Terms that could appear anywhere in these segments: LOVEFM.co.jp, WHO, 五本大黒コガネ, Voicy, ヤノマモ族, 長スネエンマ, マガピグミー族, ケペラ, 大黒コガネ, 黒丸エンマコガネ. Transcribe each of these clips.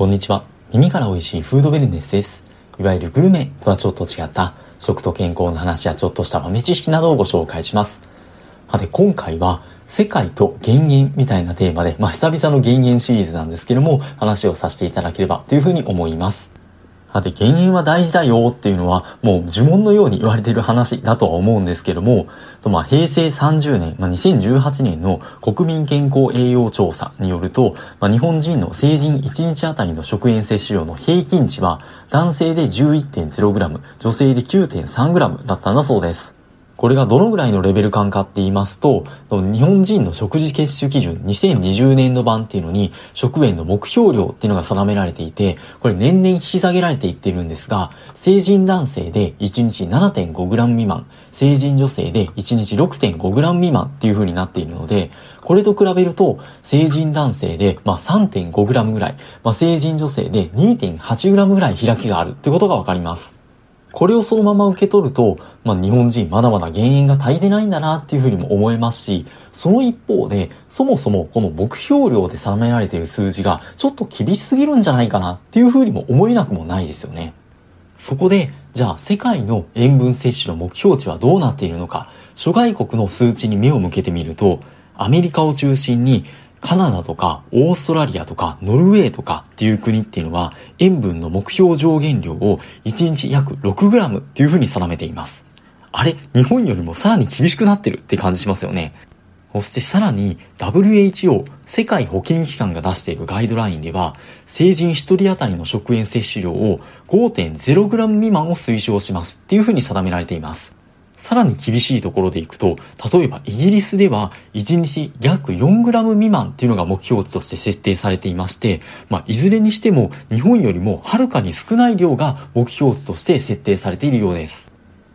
こんにちは。耳から美味しいフードウェルネスです。いわゆるグルメとはちょっと違った食と健康の話やちょっとした豆知識などをご紹介します。で、今回は世界と減塩みたいなテーマで、久々の減塩シリーズなんですけども、話をさせていただければというふうに思います。で、減塩は大事だよっていうのはもう呪文のように言われている話だとは思うんですけども、平成30年、2018年の国民健康栄養調査によると、日本人の成人1日あたりの食塩摂取量の平均値は男性で 11.0g、女性で 9.3g だったんだそうです。これがどのぐらいのレベル感かって言いますと、日本人の食事摂取基準2020年度版っていうのに食塩の目標量っていうのが定められていて、これ年々引き下げられていってるんですが、成人男性で1日 7.5g 未満、成人女性で1日 6.5g 未満っていう風になっているので、これと比べると成人男性で 3.5g ぐらい、成人女性で 2.8g ぐらい開きがあるってことがわかります。これをそのまま受け取ると、日本人まだまだ減塩が足りてないんだなっていうふうにも思えますし、その一方でそもそもこの目標量で定められている数字がちょっと厳しすぎるんじゃないかなっていうふうにも思えなくもないですよね。そこで、じゃあ世界の塩分摂取の目標値はどうなっているのか、諸外国の数値に目を向けてみると、アメリカを中心にカナダとかオーストラリアとかノルウェーとかっていう国っていうのは塩分の目標上限量を1日約 6g っていう風に定めています。あれ、日本よりもさらに厳しくなってるって感じしますよね。そしてさらに WHO 世界保健機関が出しているガイドラインでは、成人1人当たりの食塩摂取量を 5.0g 未満を推奨しますっていう風に定められています。さらに厳しいところでいくと、例えばイギリスでは1日約 4g 未満っていうのが目標値として設定されていまして、いずれにしても日本よりもはるかに少ない量が目標値として設定されているようです。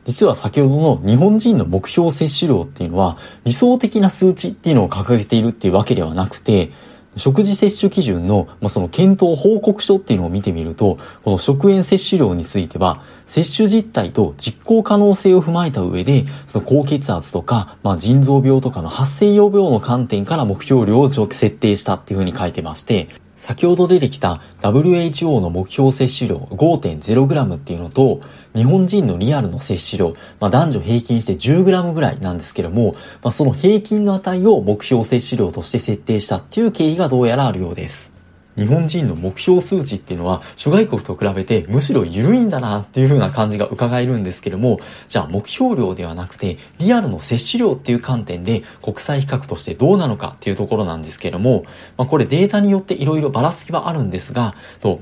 実は先ほどの日本人の目標摂取量っていうのは理想的な数値っていうのを掲げているっていうわけではなくて、食事摂取基準の、その検討報告書っていうのを見てみると、この食塩摂取量については、摂取実態と実行可能性を踏まえた上で、その高血圧とか、腎臓病とかの発生予防の観点から目標量を設定したっていうふうに書いてまして、先ほど出てきた WHO の目標摂取量 5.0g っていうのと、日本人のリアルの摂取量、男女平均して 10g ぐらいなんですけども、その平均の値を目標摂取量として設定したっていう経緯がどうやらあるようです。日本人の目標数値っていうのは諸外国と比べてむしろ緩いんだなっていう風な感じが伺えるんですけども、じゃあ目標量ではなくてリアルの摂取量っていう観点で国際比較としてどうなのかっていうところなんですけども、これデータによっていろいろばらつきはあるんですが、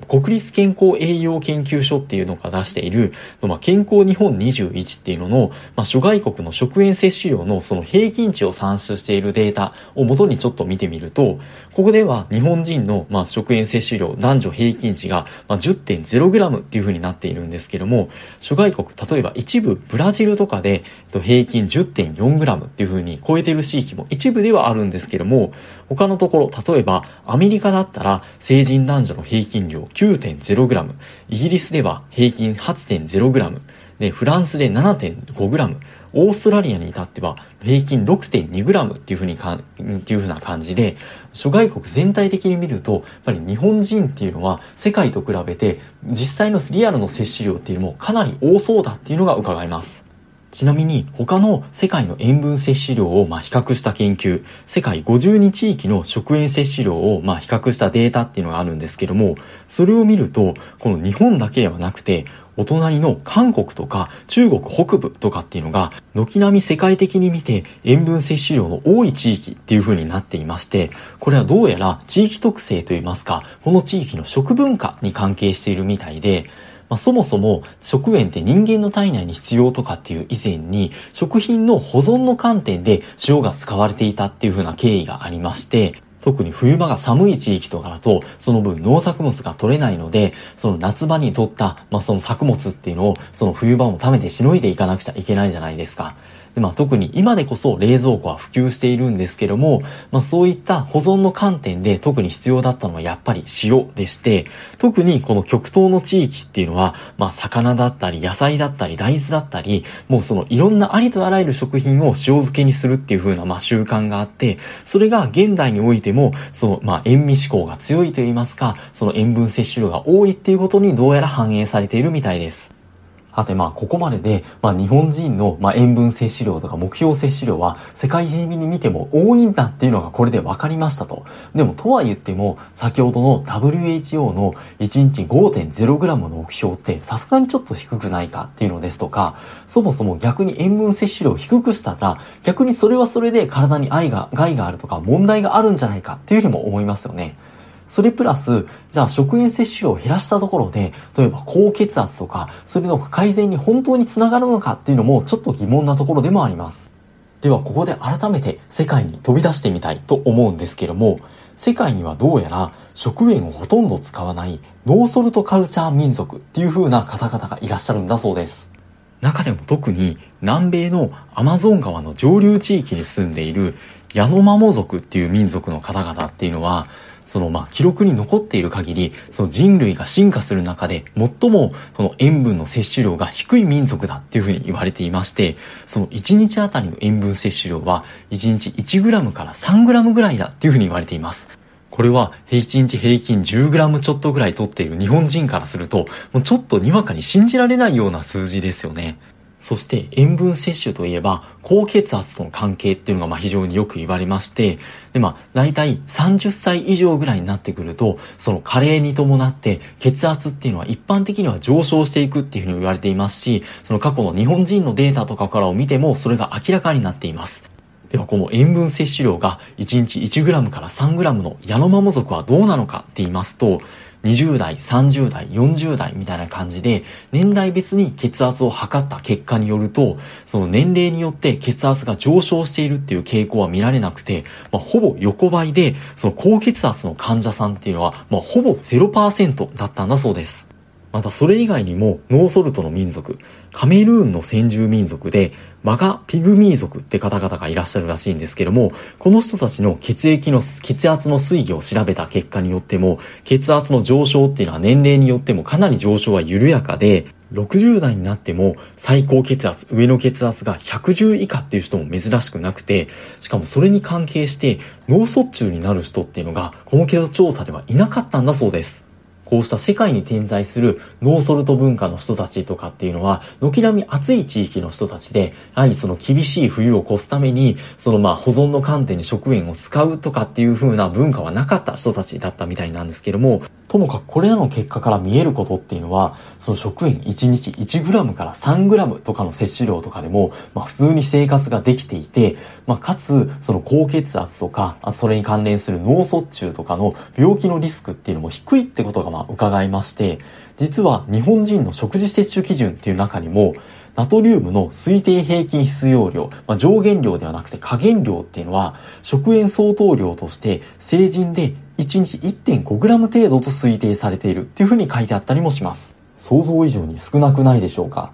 国立健康栄養研究所っていうのが出している健康日本21っていうのの、諸外国の食塩摂取量のその平均値を算出しているデータを元にちょっと見てみると、ここでは日本人の食塩摂取量男女平均値が 10.0g っていう風になっているんですけども、諸外国、例えば一部ブラジルとかで平均 10.4g っていう風に超えてる地域も一部ではあるんですけども、他のところ、例えばアメリカだったら成人男女の平均量 9.0g、 イギリスでは平均 8.0g で、フランスで 7.5g、 オーストラリアに至っては平均 6.2g っていう風な感じで、諸外国全体的に見るとやっぱり日本人っていうのは世界と比べて実際のリアルの摂取量っていうのもかなり多そうだっていうのが伺えます。ちなみに他の世界の塩分摂取量を比較した研究、世界52地域の食塩摂取量を比較したデータっていうのがあるんですけども、それを見るとこの日本だけではなくてお隣の韓国とか中国北部とかっていうのが軒並み世界的に見て塩分摂取量の多い地域っていう風になっていまして、これはどうやら地域特性といいますか、この地域の食文化に関係しているみたいで、そもそも食塩って人間の体内に必要とかっていう以前に食品の保存の観点で塩が使われていたっていう風な経緯がありまして、特に冬場が寒い地域とかだとその分農作物が取れないので、その夏場に取った、その作物っていうのをその冬場も食べてしのいでいかなくちゃいけないじゃないですか。で、特に今でこそ冷蔵庫は普及しているんですけども、そういった保存の観点で特に必要だったのはやっぱり塩でして、特にこの極東の地域っていうのは、魚だったり野菜だったり大豆だったり、もうそのいろんなありとあらゆる食品を塩漬けにするっていう風な習慣があって、それが現代においてもその塩味志向が強いといいますか、その塩分摂取量が多いっていうことにどうやら反映されているみたいです。さてここまでで、日本人の塩分摂取量とか目標摂取量は世界平均に見ても多いんだっていうのがこれで分かりましたと。でもとは言っても先ほどの WHO の1日 5.0g の目標ってさすがにちょっと低くないかっていうのですとか、そもそも逆に塩分摂取量を低くしたら逆にそれはそれで体に害があるとか問題があるんじゃないかっていうふうにも思いますよね。それプラス、じゃあ食塩摂取量を減らしたところで、例えば高血圧とか、それの改善に本当につながるのかっていうのもちょっと疑問なところでもあります。ではここで改めて世界に飛び出してみたいと思うんですけども、世界にはどうやら食塩をほとんど使わないノーソルトカルチャー民族っていう風な方々がいらっしゃるんだそうです。中でも特に南米のアマゾン川の上流地域に住んでいるヤノマモ族っていう民族の方々っていうのは、その記録に残っている限り、その人類が進化する中で最もその塩分の摂取量が低い民族だっていうふうに言われていまして、その1日あたりの塩分摂取量は1日 1g から 3g ぐらいだっていうふうに言われています。これは1日平均 10g ちょっとぐらい摂っている日本人からすると、もうちょっとにわかに信じられないような数字ですよね。そして塩分摂取といえば高血圧との関係っていうのが非常によく言われまして、でだいたい30歳以上ぐらいになってくると、その加齢に伴って血圧っていうのは一般的には上昇していくっていうふうに言われていますし、その過去の日本人のデータとかからを見てもそれが明らかになっています。ではこの塩分摂取量が1日 1g から 3g のヤノマモ族はどうなのかって言いますと、20代、30代、40代みたいな感じで年代別に血圧を測った結果によると、その年齢によって血圧が上昇しているっていう傾向は見られなくて、ほぼ横ばいで、その高血圧の患者さんっていうのはほぼ 0% だったんだそうです。またそれ以外にもノーソルトの民族、カメルーンの先住民族でマガピグミー族って方々がいらっしゃるらしいんですけども、この人たちの血圧の推移を調べた結果によっても、血圧の上昇っていうのは年齢によってもかなり上昇は緩やかで、60代になっても最高血圧、上の血圧が110以下っていう人も珍しくなくて、しかもそれに関係して脳卒中になる人っていうのがこの調査ではいなかったんだそうです。こうした世界に点在するノーソルト文化の人たちとかっていうのは軒並み暑い地域の人たちで、やはりその厳しい冬を越すために、その保存の観点に食塩を使うとかっていう風な文化はなかった人たちだったみたいなんですけども、ともかくこれらの結果から見えることっていうのは、その食塩1日 1g から 3g とかの摂取量とかでも、普通に生活ができていて、かつその高血圧とか、それに関連する脳卒中とかの病気のリスクっていうのも低いってことが伺いまして、実は日本人の食事摂取基準っていう中にも、ナトリウムの推定平均必要量、上限量ではなくて下限量っていうのは食塩相当量として成人で1日 1.5g 程度と推定されているっていうふうに書いてあったりもします。想像以上に少なくないでしょうか。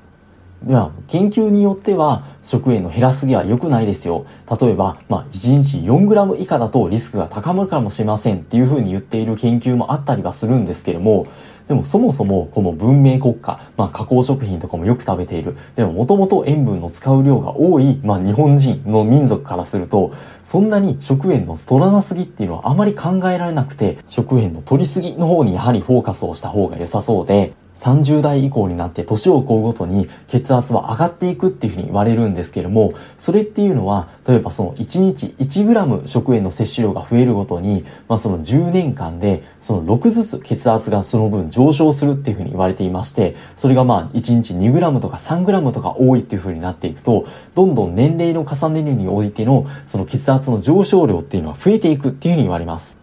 では研究によっては食塩の減らすぎは良くないですよ、例えば1日 4g 以下だとリスクが高まるかもしれませんっていうふうに言っている研究もあったりはするんですけども、でもそもそもこの文明国家、加工食品とかもよく食べている、でも元々塩分の使う量が多い、日本人の民族からすると、そんなに食塩の取らなすぎっていうのはあまり考えられなくて、食塩の取りすぎの方にやはりフォーカスをした方が良さそうで、30代以降になって年を追うごとに血圧は上がっていくっていうふうに言われるんですけれども、それっていうのは例えばその1日 1g 食塩の摂取量が増えるごとに、その10年間でその6ずつ血圧がその分上昇するっていうふうに言われていまして、それが1日 2g とか 3g とか多いっていうふうになっていくと、どんどん年齢の重ねるにおいてのその血圧の上昇量っていうのは増えていくっていうふうに言われます。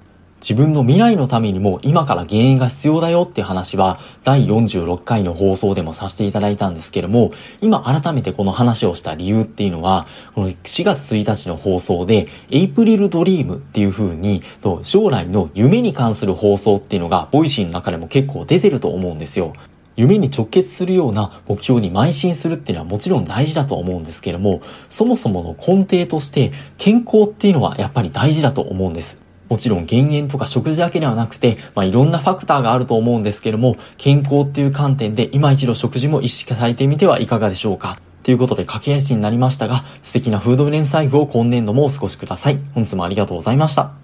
自分の未来のためにも今から減塩が必要だよって話は第46回の放送でもさせていただいたんですけども、今改めてこの話をした理由っていうのは、この4月1日の放送でエイプリルドリームっていう風にと将来の夢に関する放送っていうのがボイシーの中でも結構出てると思うんですよ。夢に直結するような目標に邁進するっていうのはもちろん大事だとは思うんですけれども、そもそもの根底として健康っていうのはやっぱり大事だと思うんです。もちろん減塩とか食事だけではなくて、いろんなファクターがあると思うんですけども、健康っていう観点で今一度食事も意識されてみてはいかがでしょうか。ということで駆け足になりましたが、素敵なフードブレイン細工を今年度もお過ごしください。本日もありがとうございました。